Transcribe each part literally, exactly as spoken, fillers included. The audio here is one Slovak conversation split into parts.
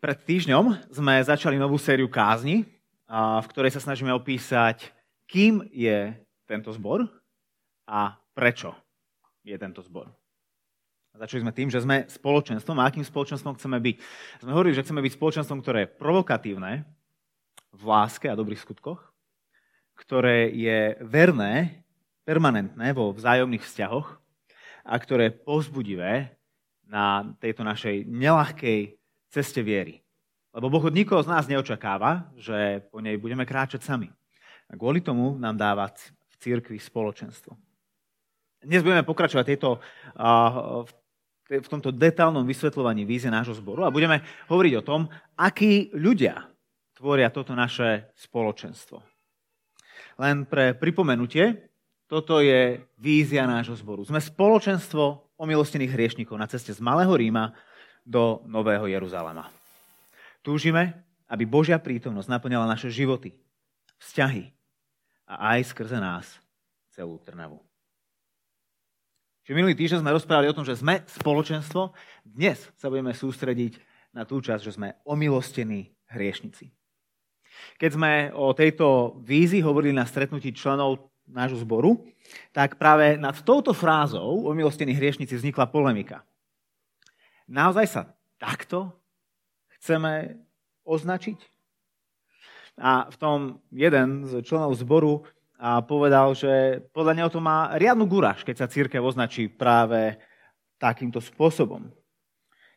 Pred týždňom sme začali novú sériu kázni, v ktorej sa snažíme opísať, kým je tento zbor a prečo je tento zbor. Začali sme tým, že sme spoločenstvom a akým spoločenstvom chceme byť. Sme hovorili, že chceme byť spoločenstvom, ktoré je provokatívne v láske a dobrých skutkoch, ktoré je verné, permanentné vo vzájomných vzťahoch a ktoré je povzbudivé na tejto našej neľahkej ceste viery. Lebo Boh od nikoho z nás neočakáva, že po nej budeme kráčať sami. A kvôli tomu nám dáva v cirkvi spoločenstvo. Dnes budeme pokračovať tejto, v tomto detailnom vysvetľovaní vízie nášho zboru a budeme hovoriť o tom, akí ľudia tvoria toto naše spoločenstvo. Len pre pripomenutie, toto je vízia nášho zboru. Sme spoločenstvo omilostených hriešnikov na ceste z Malého Ríma do Nového Jeruzalema. Túžime, aby Božia prítomnosť naplňala naše životy, vzťahy a aj skrze nás celú Trnavu. Čiže minulý týždeň sme rozprávali o tom, že sme spoločenstvo, dnes sa budeme sústrediť na tú časť, že sme omilostení hriešnici. Keď sme o tejto vízii hovorili na stretnutí členov nášho zboru, tak práve nad touto frázou omilostení hriešnici vznikla polemika. Naozaj sa takto chceme označiť? A v tom jeden z členov zboru povedal, že podľa neho to má riadnu gúraž, keď sa cirkev označí práve takýmto spôsobom.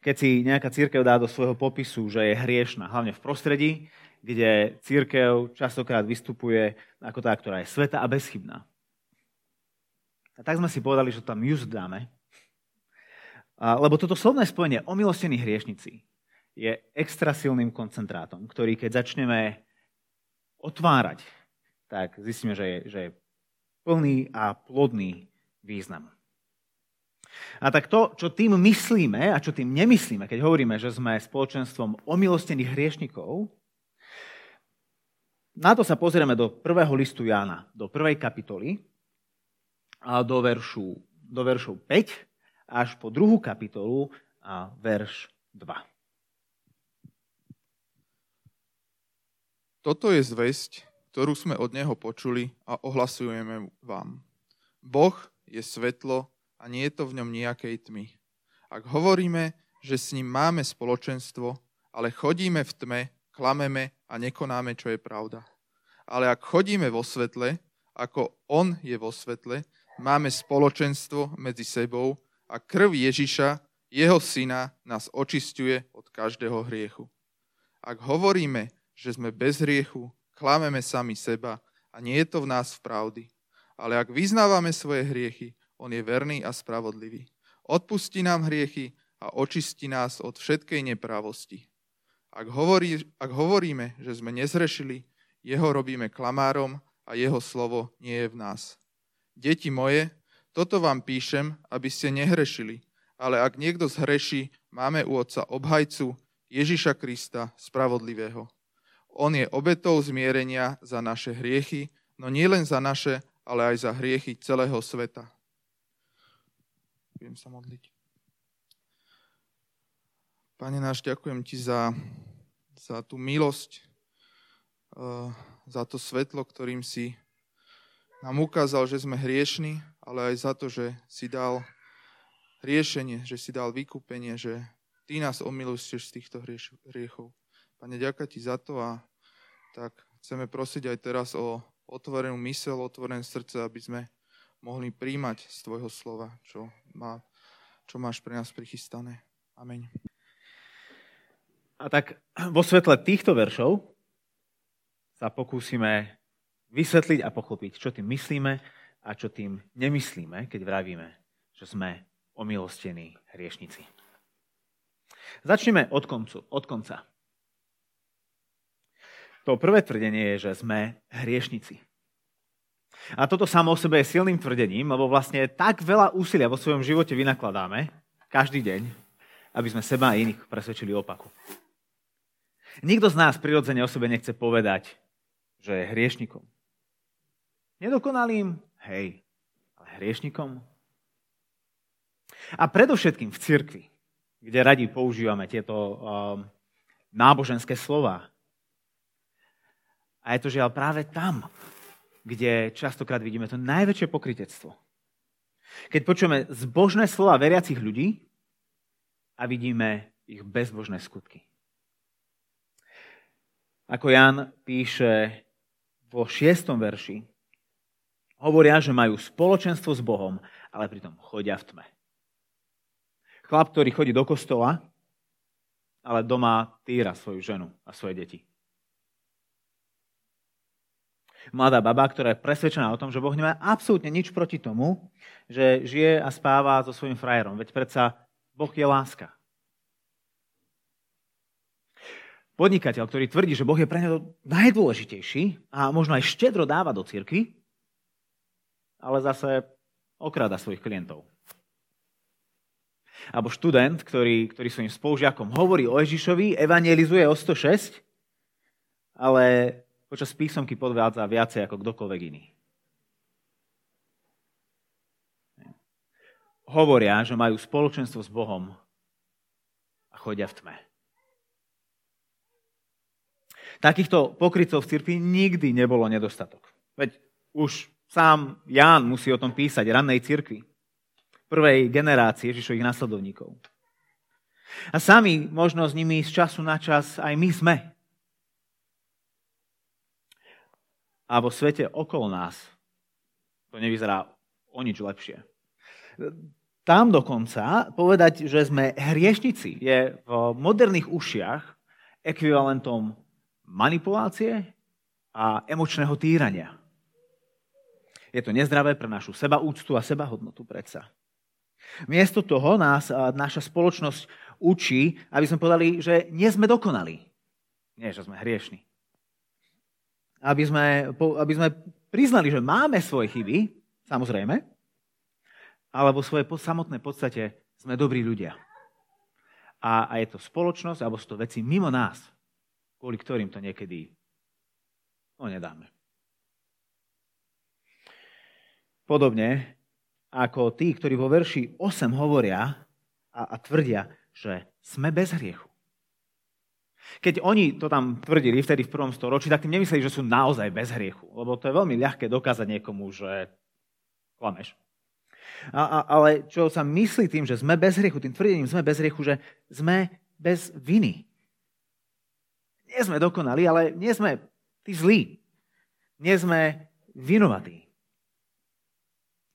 Keď si nejaká cirkev dá do svojho popisu, že je hriešna, hlavne v prostredí, kde cirkev častokrát vystupuje ako tá, ktorá je svätá a bezchybná. A tak sme si povedali, že tam just dáme, lebo toto slovné spojenie omilostení hriešnici je extra silným koncentrátom, ktorý keď začneme otvárať, tak zistíme, že je, že je plný a plodný význam. A tak to, čo tým myslíme a čo tým nemyslíme, keď hovoríme, že sme spoločenstvom omilostených hriešnikov, na to sa pozrieme do prvého listu Jána, do prvej kapitoly, a do veršu, do veršov päť, až po druhú kapitolu a verš dva. Toto je zvesť, ktorú sme od neho počuli a ohlasujeme vám. Boh je svetlo a nie je to v ňom nejakej tmy. Ak hovoríme, že s ním máme spoločenstvo, ale chodíme v tme, klameme a nekonáme, čo je pravda. Ale ak chodíme vo svetle, ako on je vo svetle, máme spoločenstvo medzi sebou a krv Ježiša, jeho syna, nás očisťuje od každého hriechu. Ak hovoríme, že sme bez hriechu, klameme sami seba a nie je to v nás v pravdy. Ale ak vyznávame svoje hriechy, on je verný a spravodlivý. Odpustí nám hriechy a očistí nás od všetkej neprávosti. Ak, hovorí, ak hovoríme, že sme nezrešili, jeho robíme klamárom a jeho slovo nie je v nás. Deti moje, toto vám píšem, aby ste nehrešili, ale ak niekto zhreší, máme u Otca obhajcu, Ježiša Krista, spravodlivého. On je obetou zmierenia za naše hriechy, no nielen za naše, ale aj za hriechy celého sveta. Budem sa modliť. Pane náš, ďakujem ti za, za tú milosť, za to svetlo, ktorým si nám ukázal, že sme hriešni, ale aj za to, že si dal riešenie, že si dal vykúpenie, že ty nás omiluješ z týchto hriechov. Pane, ďakujem ti za to a tak chceme prosiť aj teraz o otvorenú myseľ, otvorené srdce, aby sme mohli príjmať z tvojho slova, čo, má, čo máš pre nás prichystané. Amen. A tak vo svetle týchto veršov sa pokúsime vysvetliť a pochopiť, čo tým myslíme a čo tým nemyslíme, keď vravíme, že sme omilostení hriešnici. Začneme od, koncu, od konca. To prvé tvrdenie je, že sme hriešnici. A toto samo o sebe je silným tvrdením, lebo vlastne tak veľa úsilia vo svojom živote vynakladáme každý deň, aby sme seba a iných presvedčili opaku. Nikto z nás prirodzene o sebe nechce povedať, že je hriešnikom. Nedokonalým, hej, ale hriešnikom. A predovšetkým v cirkvi, kde radi používame tieto um, náboženské slová. A je to žiaľ práve tam, kde častokrát vidíme to najväčšie pokrytectvo. Keď počujeme zbožné slova veriacich ľudí a vidíme ich bezbožné skutky. Ako Ján píše vo šiestom verši, hovoria, že majú spoločenstvo s Bohom, ale pritom chodia v tme. Chlap, ktorý chodí do kostola, ale doma týra svoju ženu a svoje deti. Mladá baba, ktorá je presvedčená o tom, že Boh nemá absolútne nič proti tomu, že žije a spáva so svojím frajerom. Veď predsa Boh je láska. Podnikateľ, ktorý tvrdí, že Boh je pre neho najdôležitejší a možno aj štedro dáva do cirkvi, ale zase okráda svojich klientov. Alebo študent, ktorý, ktorý svojim spolužiakom hovorí o Ježišovi, evangelizuje o sto šesť, ale počas písomky podvádza viacej ako kdokoľvek iný. Hovoria, že majú spoločenstvo s Bohom a chodia v tme. Takýchto pokrytcov v cirkvi nikdy nebolo nedostatok. Veď už sám Ján musí o tom písať, ranej cirkvi, prvej generácie Ježišových nasledovníkov. A sami možno s nimi z času na čas aj my sme. A vo svete okolo nás to nevyzerá o nič lepšie. Tam dokonca povedať, že sme hriešnici, je v moderných ušiach ekvivalentom manipulácie a emočného týrania. Je to nezdravé pre našu sebaúctu a sebahodnotu predsa. Miesto toho nás naša spoločnosť učí, aby sme povedali, že nie sme dokonali. Nie, že sme hriešni. Aby sme, aby sme priznali, že máme svoje chyby, samozrejme, ale vo svojej samotnej podstate sme dobrí ľudia. A, a je to spoločnosť, alebo sú to veci mimo nás, kvôli ktorým to niekedy no, nedáme. Podobne ako tí, ktorí vo verši osem hovoria a, a tvrdia, že sme bez hriechu. Keď oni to tam tvrdili vtedy v prvom storočí, tak tým nemysleli, že sú naozaj bez hriechu. Lebo to je veľmi ľahké dokázať niekomu, že klameš. A, a, ale čo sa myslí tým, že sme bez hriechu, tým tvrdením sme bez hriechu, že sme bez viny. Nie sme dokonali, ale nie sme tí zlí. Nie sme vinovatí.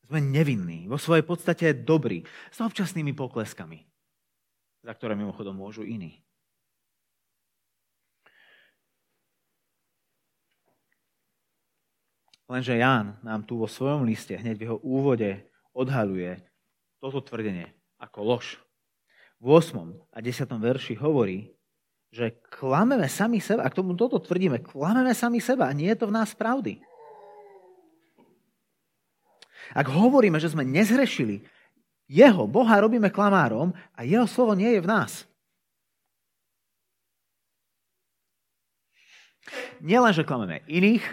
Sme nevinní, vo svojej podstate dobrí, s občasnými pokleskami, za ktoré mimochodom môžu iní. Lenže Ján nám tu vo svojom liste, hneď v jeho úvode, odhaľuje toto tvrdenie ako lož. V ôsmom a desiatom verši hovorí, že klameme sami seba, a k tomu toto tvrdíme, klameme sami seba a nie je to v nás pravdy. Ak hovoríme, že sme nezhrešili, jeho Boha robíme klamárom a jeho slovo nie je v nás. Nielen, že klameme iných,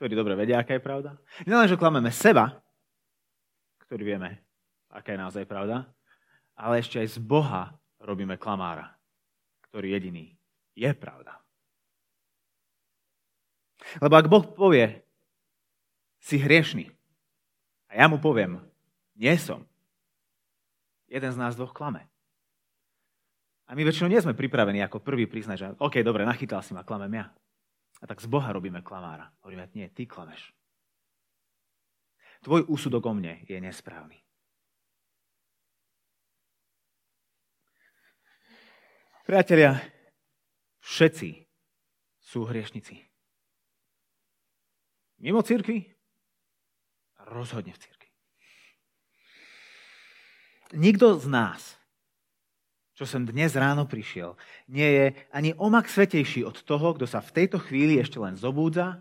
ktorí dobre vedia, aká je pravda. Nielen, že klameme seba, ktorý vieme, aká je naozaj pravda, ale ešte aj z Boha robíme klamára, ktorý jediný je pravda. Lebo ak Boh povie, si hriešný, a ja mu poviem, nie som, jeden z nás dvoch klame. A my väčšinou nie sme pripravení ako prvý priznať, že OK, dobre, nachytal si ma, klamem ja. A tak z Boha robíme klamára. Hovoríme, nie, ty klameš. Tvoj úsudok o mne je nesprávny. Priatelia, všetci sú hriešnici. Mimo cirkvi, rozhodne v cirkvi. Nikto z nás, čo som dnes ráno prišiel, nie je ani omak svetejší od toho, kto sa v tejto chvíli ešte len zobúdza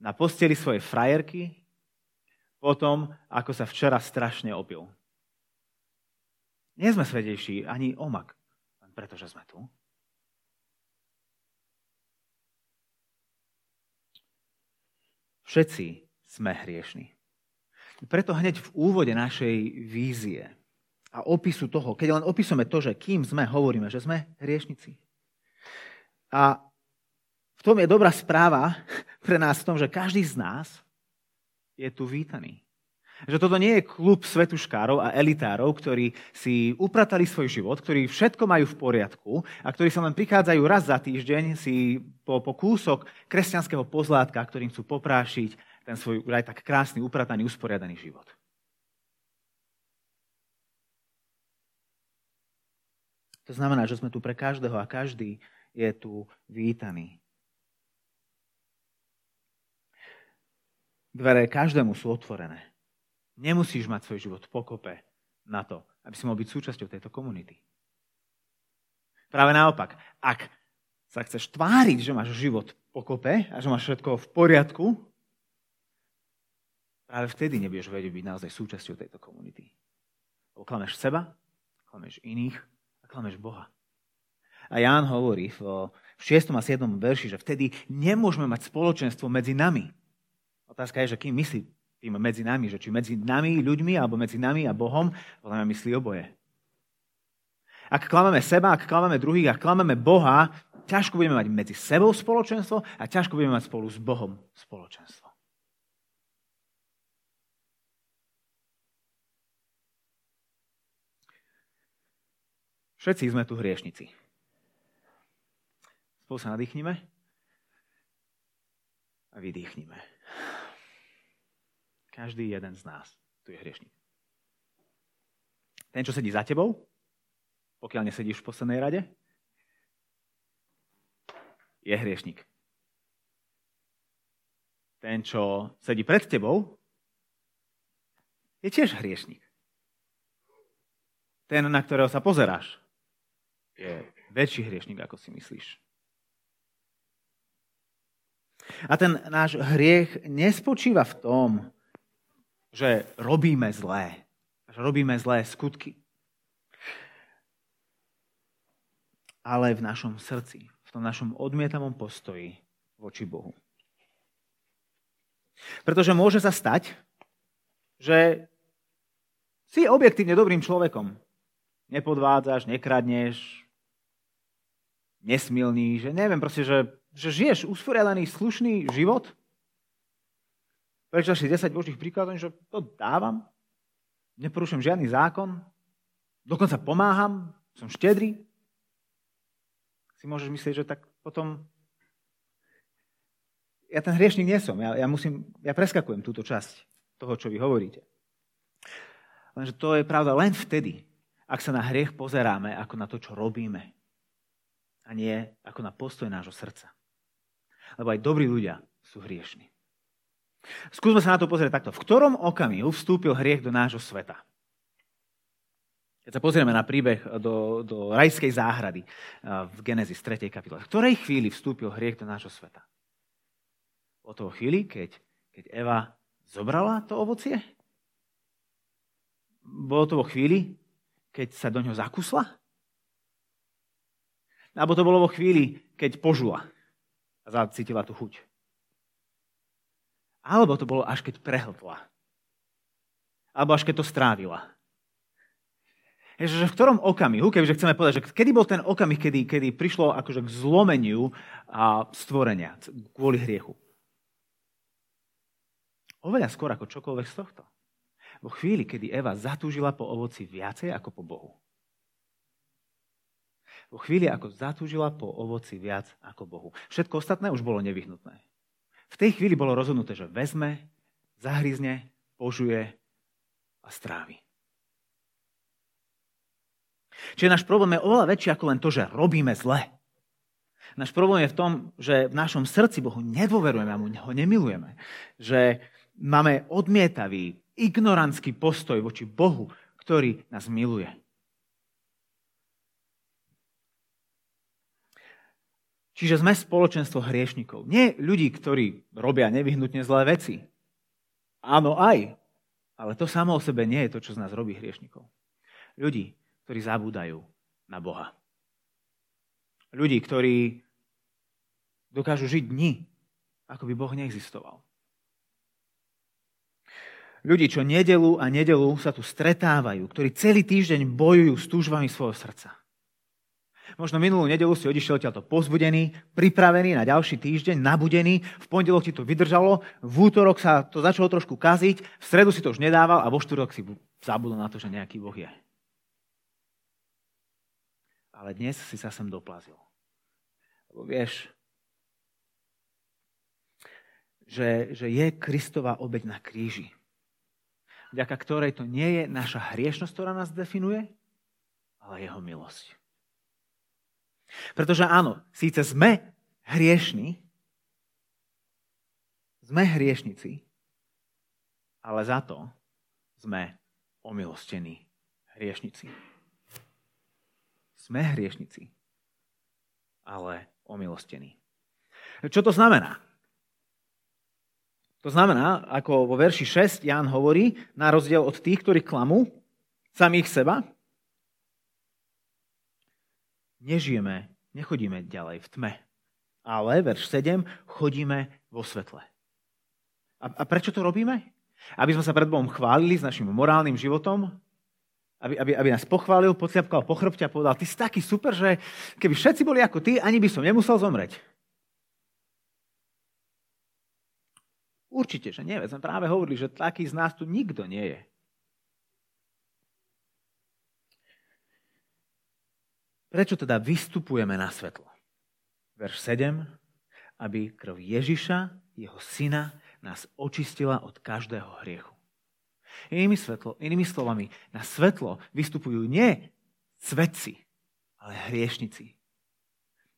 na posteli svojej frajerky po tom, ako sa včera strašne opil. Nie sme svetejší ani omak, len preto, že sme tu. Všetci sme hriešni. Preto hneď v úvode našej vízie a opisu toho, keď len opisujeme to, že kým sme, hovoríme, že sme hriešnici. A v tom je dobrá správa pre nás v tom, že každý z nás je tu vítaný. Že toto nie je klub svetuškárov a elitárov, ktorí si upratali svoj život, ktorí všetko majú v poriadku a ktorí sa len prichádzajú raz za týždeň si po, po kúsok kresťanského pozlátka, ktorým chcú poprášiť ten svoj aj tak krásny, uprataný, usporiadaný život. To znamená, že sme tu pre každého a každý je tu vítaný. Dvere každému sú otvorené. Nemusíš mať svoj život pokope na to, aby si mohol byť súčasťou tejto komunity. Práve naopak, ak sa chceš tváriť, že máš život pokope a že máš všetko v poriadku, práve vtedy nebudeš vedieť byť naozaj súčasťou tejto komunity. Lebo klameš seba, klameš iných a klameš Boha. A Ján hovorí v šiestom a siedmom verši, že vtedy nemôžeme mať spoločenstvo medzi nami. Otázka je, že kým myslí tým medzi nami, že či medzi nami ľuďmi, alebo medzi nami a Bohom, podľa mňa myslí oboje. Ak klameme seba, ak klameme druhých, ak klameme Boha, ťažko budeme mať medzi sebou spoločenstvo a ťažko budeme mať spolu s Bohom spoločenstvo. Všetci sme tu hriešnici. Spolu sa nadýchnime a vydýchnime. Každý jeden z nás tu je hriešnik. Ten, čo sedí za tebou, pokiaľ nesedíš v poslednej rade, je hriešnik. Ten, čo sedí pred tebou, je tiež hriešnik. Ten, na ktorého sa pozeráš, je väčší hriešnik, ako si myslíš. A ten náš hriech nespočíva v tom, že robíme zlé, že robíme zlé skutky, ale v našom srdci, v tom našom odmietavom postoji voči Bohu. Pretože môže sa stať, že si objektívne dobrým človekom. Nepodvádzaš, nekradneš, nesmilníš, že neviem, proste, že že žiješ usporiadaný, slušný život? Prečítaš si desať Božích príkladov, že to dávam, neporušujem žiadny zákon, dokonca pomáham, som štedrý. Si môžeš myslieť, že tak potom ja ten hriešnik nie som, ja, ja, musím, ja preskakujem túto časť toho, čo vy hovoríte. Lenže to je pravda len vtedy, ak sa na hriech pozeráme ako na to, čo robíme. A nie ako na postoj nášho srdca. Lebo aj dobrí ľudia sú hriešni. Skúsme sa na to pozrieť takto. V ktorom okamihu vstúpil hriech do nášho sveta? Keď sa pozrieme na príbeh do, do rajskej záhrady v Genezis tretej kapitole. V ktorej chvíli vstúpil hriech do nášho sveta? Od toho chvíli, keď, keď Eva zobrala to ovocie? Bolo to vo chvíli, keď sa do ňoho zakusla? Alebo to bolo vo chvíli, keď požula a zacítila tú chuť. Alebo to bolo až keď prehltla. Alebo až keď to strávila. Ježe, v ktorom okamihu, keďže chceme povedať, že kedy bol ten okamih, kedy, kedy prišlo akože k zlomeniu a stvorenia kvôli hriechu? Oveľa skôr ako čokoľvek z tohto. Vo chvíli, kedy Eva zatúžila po ovoci viacej ako po Bohu. Vo chvíli, ako zatúžila po ovoci viac ako Bohu. Všetko ostatné už bolo nevyhnutné. V tej chvíli bolo rozhodnuté, že vezme, zahryzne, požuje a strávi. Čiže náš problém je oveľa väčší ako len to, že robíme zle. Náš problém je v tom, že v našom srdci Bohu nedôverujeme a mu ho nemilujeme. Že máme odmietavý, ignorantský postoj voči Bohu, ktorý nás miluje. Čiže sme spoločenstvo hriešnikov. Nie ľudí, ktorí robia nevyhnutne zlé veci. Áno aj, ale to samo o sebe nie je to, čo z nás robí hriešnikov. Ľudí, ktorí zabúdajú na Boha. Ľudí, ktorí dokážu žiť dni, ako by Boh neexistoval. ľudí, čo nedeľu a nedeľu sa tu stretávajú, ktorí celý týždeň bojujú s túžbami svojho srdca. Možno minulú nedeľu si odišiel odtiaľto pozbudený, pripravený na ďalší týždeň, nabudený, v pondelok ti to vydržalo, v útorok sa to začalo trošku kaziť, v stredu si to už nedával a vo štvrtok si zabudol na to, že nejaký Boh je. Ale dnes si sa sem doplazil. Lebo vieš, že, že je Kristova obeť na kríži, vďaka ktorej to nie je naša hriešnosť, ktorá nás definuje, ale jeho milosť. Pretože áno, síce sme hriešni, sme hriešnici, ale za to sme omilostení hriešnici. Sme hriešnici, ale omilostení. Čo to znamená? To znamená, ako vo verši šesť Ján hovorí, na rozdiel od tých, ktorí klamú samých seba, nežijeme, nechodíme ďalej v tme. Ale, verš sedem, chodíme vo svetle. A, a prečo to robíme? Aby sme sa pred Bohom chválili s našim morálnym životom, aby, aby, aby nás pochválil, pocľapkal po chrbte a povedal, ty si taký super, že keby všetci boli ako ty, ani by som nemusel zomreť. Určite, že nie. Sme práve hovorili, že taký z nás tu nikto nie je. Prečo teda vystupujeme na svetlo? Verš sedem. Aby krv Ježiša, jeho syna, nás očistila od každého hriechu. Inými, svetlo, inými slovami, na svetlo vystupujú nie svetci, ale hriešnici,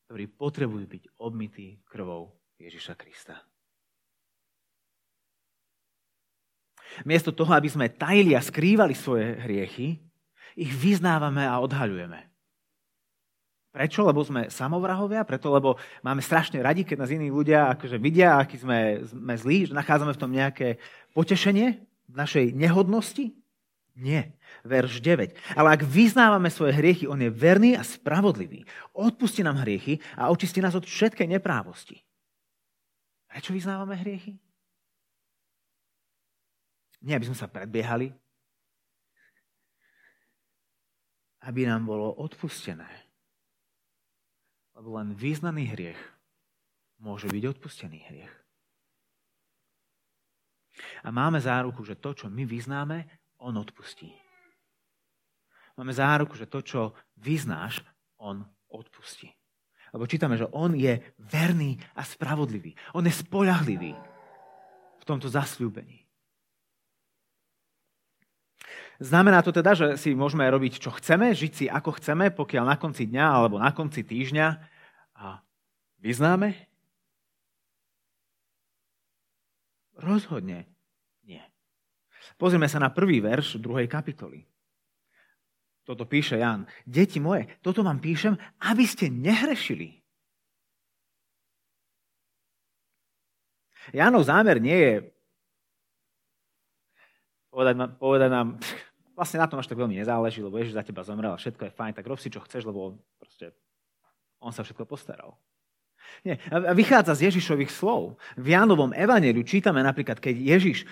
ktorí potrebujú byť obmytí krvou Ježiša Krista. Miesto toho, aby sme tajili a skrývali svoje hriechy, ich vyznávame a odhaľujeme. Prečo? Lebo sme samovrahovia? Preto, lebo máme strašne radi, keď nás iní ľudia akože vidia, aký sme, sme zlí, že nachádzame v tom nejaké potešenie v našej nehodnosti? Nie. Verš deväť. Ale ak vyznávame svoje hriechy, on je verný a spravodlivý. Odpustí nám hriechy a očistí nás od všetkej neprávosti. Prečo vyznávame hriechy? Nie, aby sme sa predbiehali. Aby nám bolo odpustené. Lebo len vyznaný hriech môže byť odpustený hriech. A máme záruku, že to, čo my vyznáme, on odpustí. Máme záruku, že to, čo vyznáš, on odpustí. Lebo čítame, že on je verný a spravodlivý. On je spoľahlivý v tomto zasľúbení. Znamená to teda, že si môžeme robiť, čo chceme, žiť si, ako chceme, pokiaľ na konci dňa alebo na konci týždňa a vyznáme? Rozhodne nie. Pozrime sa na prvý verš druhej kapitoly. Toto píše Ján. Deti moje, toto vám píšem, aby ste nehrešili. Jánov zámer nie je povedať nám, povedať nám vlastne na tom až tak veľmi nezáleží, lebo Ježiš za teba zomrel a všetko je fajn, tak rob si, čo chceš, lebo on, proste, on sa všetko postaral. Nie. A vychádza z Ježišových slov. V Jánovom evanjeliu čítame napríklad, keď Ježiš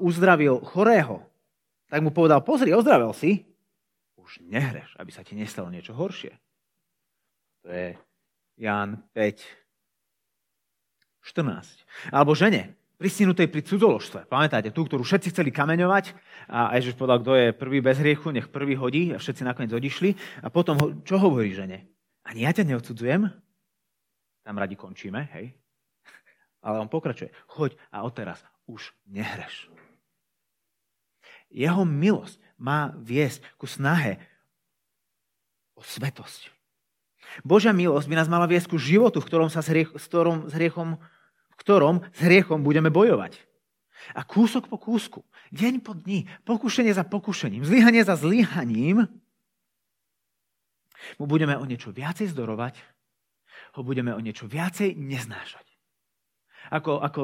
uzdravil chorého, tak mu povedal, pozri, ozdravel si, už nehreš, aby sa ti nestalo niečo horšie. To je Ján päť štrnásť. Alebo žene, pristinutej pri cudzoložstve. Pamätáte, tú, ktorú všetci chceli kameňovať a Ježiš povedal, kto je prvý bez hriechu, nech prvý hodí a všetci nakoniec odišli. A potom, čo hovorí žene? Ani ja ťa neodsudzujem. Tam radi končíme, hej. Ale on pokračuje. Choď a odteraz už nehreš. Jeho milosť má viesť ku snahe o svetosť. Božia milosť by nás mala viesť ku životu, v ktorom sa s, hriech, s, ktorom, s hriechom v ktorom s hriechom budeme bojovať. A kúsok po kúsku, deň po dni, pokušenie za pokušením, zlyhanie za zlyhaním, mu budeme o niečo viacej zdorovať, ho budeme o niečo viacej neznášať. Ako, ako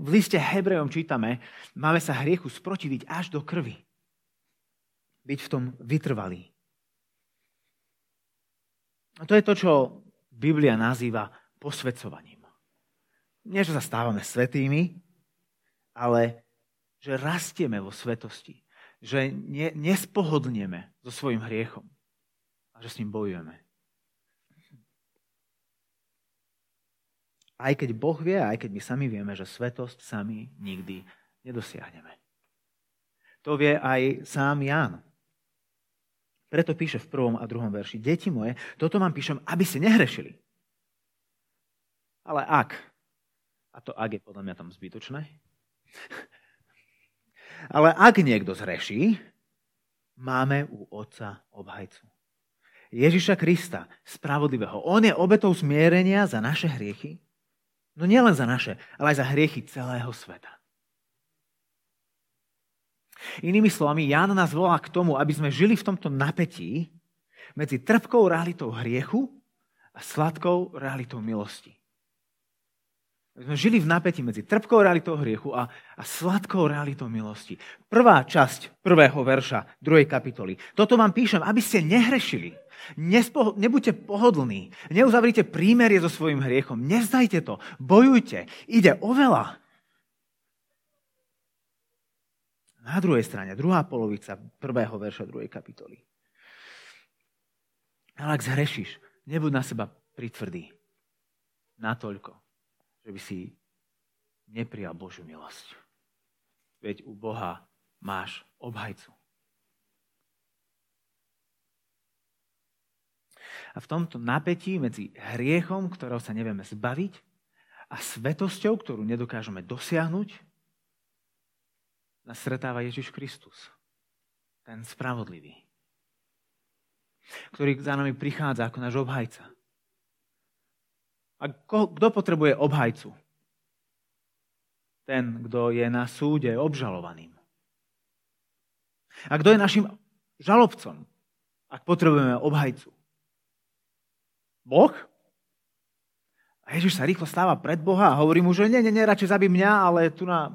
v liste Hebrejom čítame, máme sa hriechu sprotiviť až do krvi. Byť v tom vytrvalý. A to je to, čo Biblia nazýva posväcovaním. Nie, že sa stávame svätými, ale že rastieme vo svetosti, že ne, nespohodlneme so svojím hriechom a že s ním bojujeme. Aj keď Boh vie, aj keď my sami vieme, že svetosť sami nikdy nedosiahneme. To vie aj sám Ján. Preto píše v prvom a druhom verši: Deti moje, toto vám píšem, aby ste nehrešili. Ale ak, a to ak je podľa mňa tam zbytočné, ale ak niekto zhreší, máme u Otca obhajcu. Ježiša Krista, spravodlivého. On je obetou smierenia za naše hriechy, no nielen za naše, ale aj za hriechy celého sveta. Inými slovami, Ján nás volá k tomu, aby sme žili v tomto napätí medzi trpkou realitou hriechu a sladkou realitou milosti. Aby sme žili v napätí medzi trpkou realitou hriechu a, a sladkou realitou milosti. Prvá časť prvého verša druhej kapitoly. Toto vám píšem, aby ste nehrešili. Nespo, nebuďte pohodlní. Neuzavrite prímerie so svojím hriechom. Nevzdajte to. Bojujte. Ide o veľa. Na druhej strane, druhá polovica prvého verša druhej kapitoly. Ale ak zhrešíš, nebuď na seba pritvrdý. Natoľko, že by si neprijal Božiu milosť. Veď u Boha máš obhajcu. A v tomto napätí medzi hriechom, ktorého sa nevieme zbaviť, a svetosťou, ktorú nedokážeme dosiahnuť, nás stretáva Ježiš Kristus, ten spravodlivý, ktorý za nami prichádza ako náš obhajca. A ko, kto potrebuje obhajcu? Ten, kto je na súde obžalovaným. A kto je našim žalobcom, ak potrebujeme obhajcu? Boh? A Ježiš sa rýchlo stáva pred Boha a hovorí mu, že nie, nie, nie, radšej zabij mňa, ale tu na...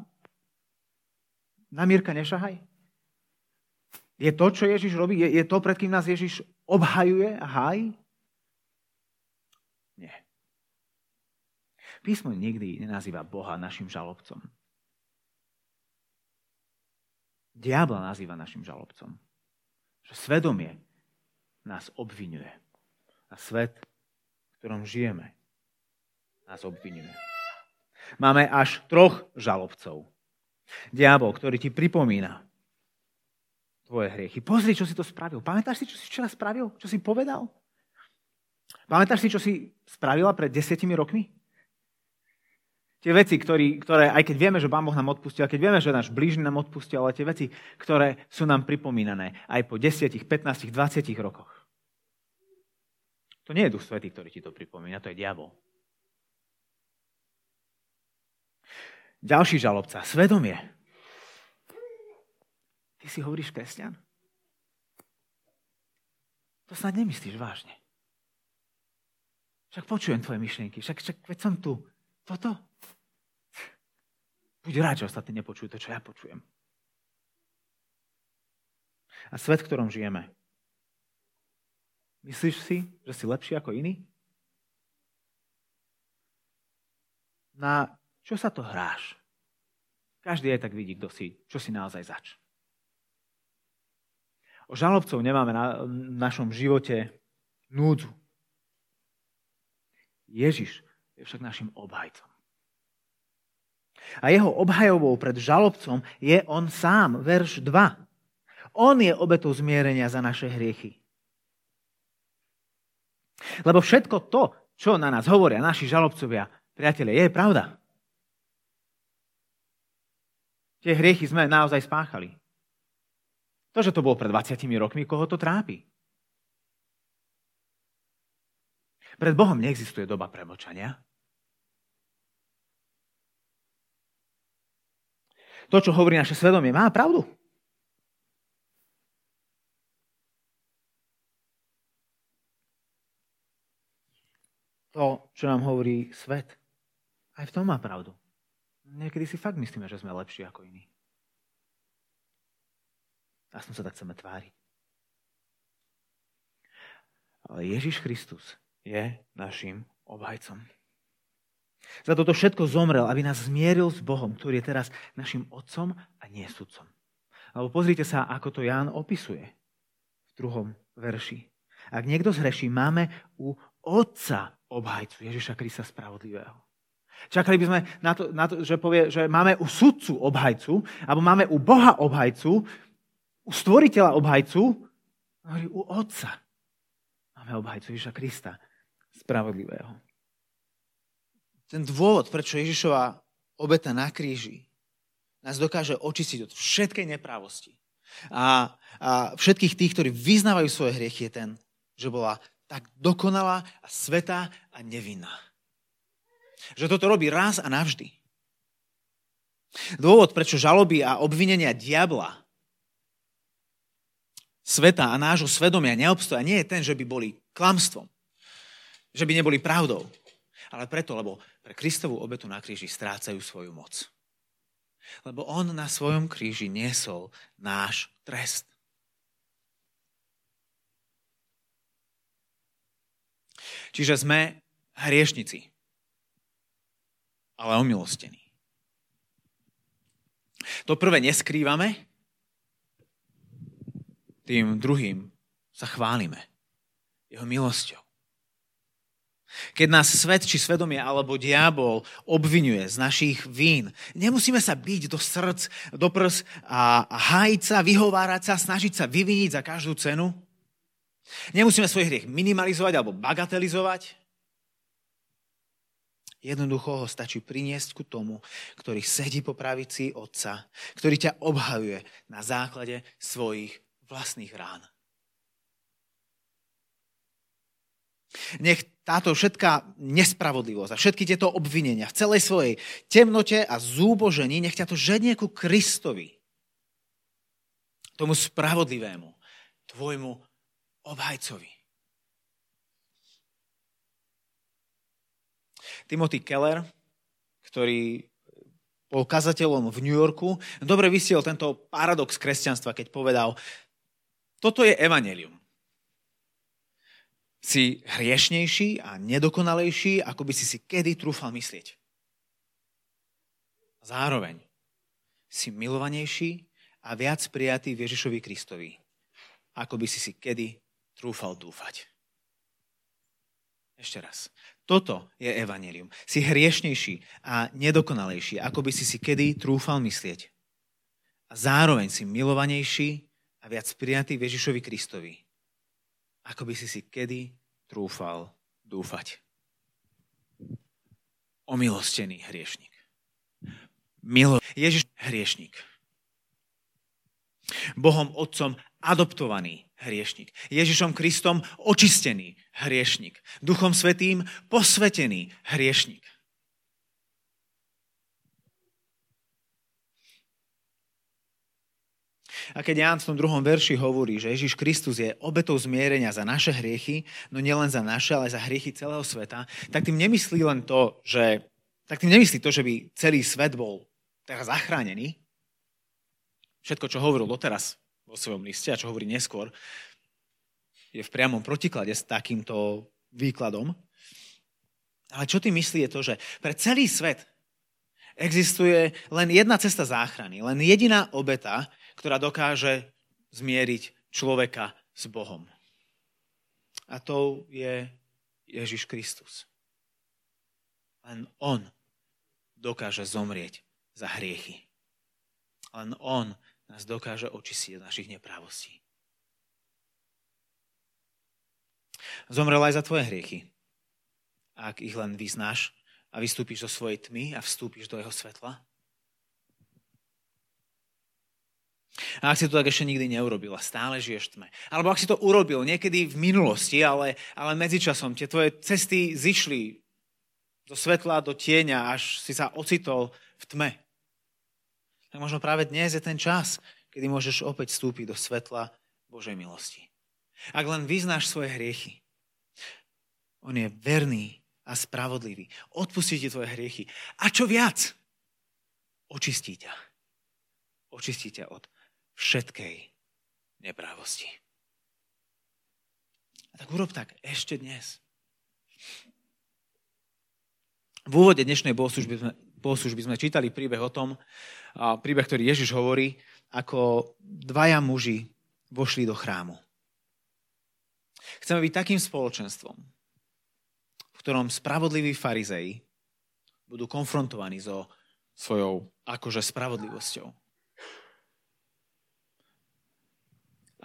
Na Mirka nešahaj. Je to, čo Ježiš robí? Je, je to, pred kým nás Ježiš obhajuje a hájí? Nie. Písmo nikdy nenazýva Boha našim žalobcom. Diabla nazýva našim žalobcom. Že svedomie nás obviňuje. A svet, v ktorom žijeme, nás obviňuje. Máme až troch žalobcov. Diabol, ktorý ti pripomína tvoje hriechy. Pozri, čo si to spravil. Pamätáš si, čo si včera spravil? Čo si povedal? Pamätáš si, čo si spravila pred desiatimi rokmi? Tie veci, ktorý, ktoré, aj keď vieme, že Pán Boh nám odpustil, aj keď vieme, že náš blížny nám odpustil, ale tie veci, ktoré sú nám pripomínané aj po desiatich, pätnástich, dvadsiatich rokoch. To nie je Duch Svätý, ktorý ti to pripomína, to je diabol. Ďalší žalobca, svedomie. Ty si hovoríš kresťan? To sa nemyslíš vážne. Však počujem tvoje myšlienky, však, však veď som tu. Toto? Buď rád, že ostatní nepočujú to, čo ja počujem. A svet, v ktorom žijeme. Myslíš si, že si lepší ako iný? Na čo sa to hráš? Každý aj tak vidí, kto si, čo si naozaj zač. O žalobcov nemáme na našom živote núdzu. Ježiš je však našim obhajcom. A jeho obhajovou pred žalobcom je on sám, verš dva. On je obetou zmierenia za naše hriechy. Lebo všetko to, čo na nás hovoria naši žalobcovia, priatelia, je pravda. Tie hriechy sme naozaj spáchali. To, že to bolo pred dvadsiatimi rokmi, koho to trápi? Pred Bohom neexistuje doba premlčania. To, čo hovorí naše svedomie, má pravdu. To, čo nám hovorí svet, aj v tom má pravdu. Niekedy si fakt myslíme, že sme lepší ako iní. Aspoň sa tak chceme tváriť. Ale Ježiš Kristus je našim obhajcom. Za toto všetko zomrel, aby nás zmieril s Bohom, ktorý je teraz našim otcom a nie sudcom. Alebo pozrite sa, ako to Ján opisuje v druhom verši. Ak niekto zhreší, máme u Otca obhajcu Ježiša Krista spravodlivého. Čakali by sme na to, na to, že povie, že máme u sudcu obhajcu, alebo máme u Boha obhajcu, u stvoriteľa obhajcu, a hovorí, u Otca máme obhajcu Ježiša Krista spravodlivého. Ten dôvod, prečo Ježišova obeta na kríži nás dokáže očistiť od všetkej neprávosti a, a všetkých tých, ktorí vyznávajú svoje hriechy, je ten, že bola tak dokonalá a svätá a nevinná. Že toto robí raz a navždy. Dôvod, prečo žaloby a obvinenia diabla, sveta a nášho svedomia neobstoja, nie je ten, že by boli klamstvom, že by neboli pravdou, ale preto, lebo pre Kristovú obetu na kríži strácajú svoju moc. Lebo on na svojom kríži niesol náš trest. Čiže sme hriešnici, ale omilostení. To prvé neskrývame, tým druhým sa chválime jeho milosťou. Keď nás svet či svedomie alebo diabol obvinuje z našich vín, nemusíme sa biť do srdc, do prs a hájiť sa, vyhovárať sa, snažiť sa vyviniť za každú cenu. Nemusíme svoj hriech minimalizovať alebo bagatelizovať. Jednoducho ho stačí priniesť ku tomu, ktorý sedí po pravici Otca, ktorý ťa obhajuje na základe svojich vlastných rán. Nech táto všetká nespravodlivosť a všetky tieto obvinenia v celej svojej temnote a zúbožení, nech ťa to ženie ku Kristovi, tomu spravodlivému, tvojmu obhajcovi. Timothy Keller, ktorý bol kazateľom v New Yorku, dobre vysiel tento paradox kresťanstva, keď povedal, toto je evanjelium. Si hriešnejší a nedokonalejší, ako by si si kedy trúfal myslieť. Zároveň si milovanejší a viac prijatý v Ježišovi Kristovi, ako by si si kedy trúfal dúfať. Ešte raz. Toto je evanjelium. Si hriešnejší a nedokonalejší, ako by si si kedy trúfal myslieť. A zároveň si milovanejší a viac prijatý v Ježišovi Kristovi, ako by si si kedy trúfal dúfať. Omilostený hriešnik. Milo... Ježiš hriešnik. Bohom Otcom adoptovaný hriešnik. Ježišom Kristom očistený hriešnik. Duchom Svätým posvätený hriešnik. A keď Ján v tom druhom verši hovorí, že Ježiš Kristus je obetou zmierenia za naše hriechy, no nielen za naše, ale za hriechy celého sveta, tak tým nemyslí len to, že, tak tým nemyslí to, že by celý svet bol teraz zachránený. Všetko, čo hovoril doteraz vo svojom liste a čo hovorí neskôr, je v priamom protiklade s takýmto výkladom. Ale čo tým myslí je to, že pre celý svet existuje len jedna cesta záchrany, len jediná obeta, ktorá dokáže zmieriť človeka s Bohom. A to je Ježiš Kristus. Len on dokáže zomrieť za hriechy. Len on nás dokáže očistiť od našich neprávostí. Zomrel aj za tvoje hriechy. Ak ich len vyznáš a vystúpiš do svojej tmy a vstúpiš do jeho svetla, a ak si to tak ešte nikdy neurobil a stále žiješ v tme. Alebo ak si to urobil niekedy v minulosti, ale, ale medzičasom tie tvoje cesty zišli do svetla, do tieňa, až si sa ocitol v tme. Tak možno práve dnes je ten čas, kedy môžeš opäť vstúpiť do svetla Božej milosti. Ak len vyznáš svoje hriechy, on je verný a spravodlivý. Odpustí ti tvoje hriechy. A čo viac? Očistí ťa. Očistí ťa od všetkej neprávosti. A tak urob tak ešte dnes. V úvode dnešnej bohoslužby, bohoslužby sme čítali príbeh o tom, príbeh, ktorý Ježiš hovorí, ako dvaja muži vošli do chrámu. Chceme byť takým spoločenstvom, v ktorom spravodliví farizei budú konfrontovaní so svojou akože spravodlivosťou.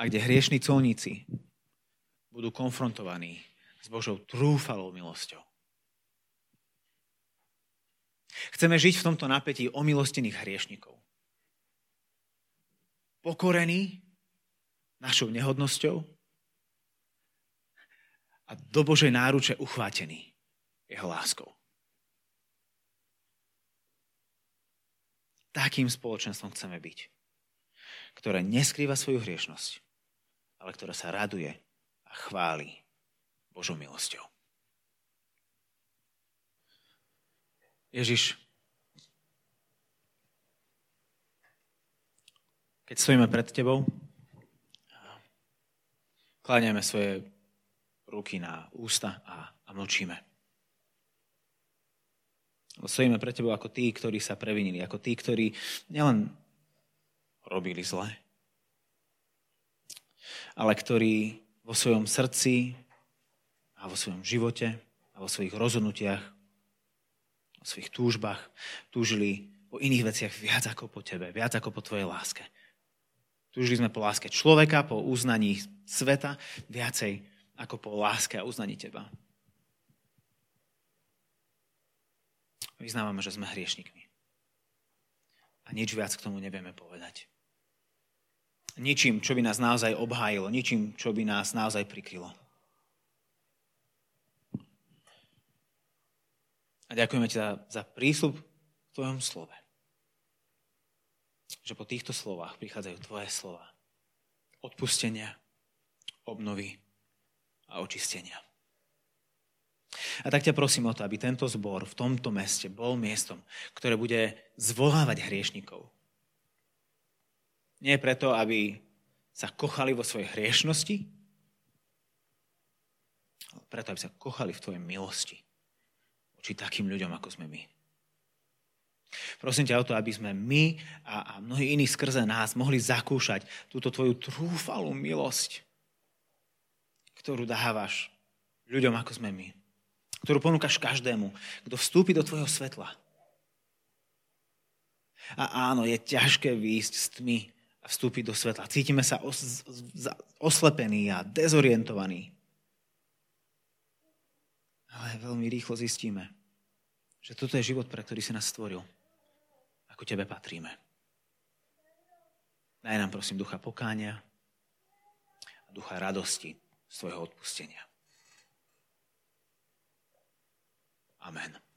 A kde hriešni colníci budú konfrontovaní s Božou trúfalou milosťou. Chceme žiť v tomto napätí omilostených hriešnikov. Pokorení našou nehodnosťou a do Božej náruče uchvátení jeho láskou. Takým spoločenstvom chceme byť, ktoré neskrýva svoju hriešnosť, ale ktoré sa raduje a chváli Božou milosťou. Ježiš, keď stojíme pred tebou, kláňame svoje ruky na ústa a, a mlčíme. Stojíme pred tebou ako tí, ktorí sa previnili, ako tí, ktorí nielen robili zle, ale ktorí vo svojom srdci a vo svojom živote a vo svojich rozhodnutiach, o svojich túžbách túžili po iných veciach viac ako po tebe, viac ako po tvojej láske. Túžili sme po láske človeka, po uznaní sveta, viacej ako po láske a uznaní teba. Vyznávame, že sme hriešnikmi. A nič viac k tomu nevieme povedať. Ničím, čo by nás naozaj obhájilo, ničím, čo by nás naozaj prikrylo. A ďakujeme ti za, za prísľub v tvojom slove. Že po týchto slovách prichádzajú tvoje slova. Odpustenia, obnovy a očistenia. A tak ťa prosím o to, aby tento zbor v tomto meste bol miestom, ktoré bude zvolávať hriešnikov. Nie preto, aby sa kochali vo svojej hriešnosti, ale preto, aby sa kochali v tvojej milosti. Či takým ľuďom, ako sme my. Prosím ťa o to, aby sme my a, a mnohí iní skrze nás mohli zakúšať túto tvoju trúfalú milosť, ktorú dávaš ľuďom, ako sme my. Ktorú ponúkaš každému, kto vstúpi do tvojho svetla. A áno, je ťažké výjsť z tmy a vstúpiť do svetla. Cítime sa os, oslepení a dezorientovaní. Ale veľmi rýchlo zistíme, že toto je život, pre ktorý si nás stvoril. Ako tebe patríme. Daj nám, prosím, ducha pokánia a ducha radosti z tvojho odpustenia. Amen.